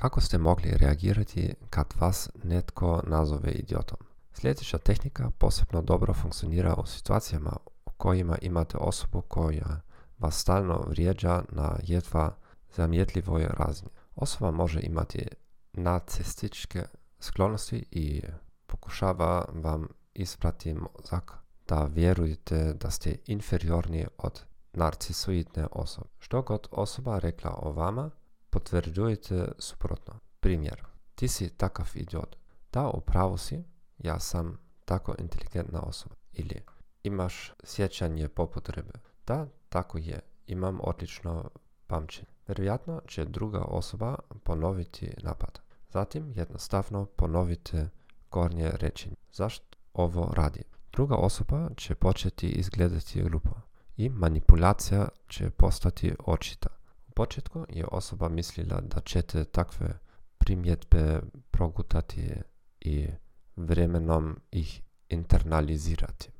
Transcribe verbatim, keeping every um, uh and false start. Kako ste mogli reagirati kad vas netko nazove idiotom? Sljedeća tehnika posebno dobro funkcionira u situacijama u kojima imate osobu koja vas stalno vrijeđa na jedva zamjetljivoj razini. Osoba može imati narcističke sklonosti i pokušava vam isprati mozak da vjerujete da ste inferiorni od narcisoidne osobe. Što god osoba rekla o vama, potvrđujete suprotno. Primjer, ti si takav idiot. Da, upravo si, ja sam tako inteligentna osoba. Ili, imaš sjećanje poput ribe. Da, tako je, imam odlično pamćenje. Vjerojatno će druga osoba ponoviti napad. Zatim jednostavno ponovite gornje rečenje. Zašto ovo radi? Druga osoba će početi izgledati glupo i manipulacija će postati očita. U početku je osoba mislila da ćete takve primjedbe progutati i vremenom ih internalizirati.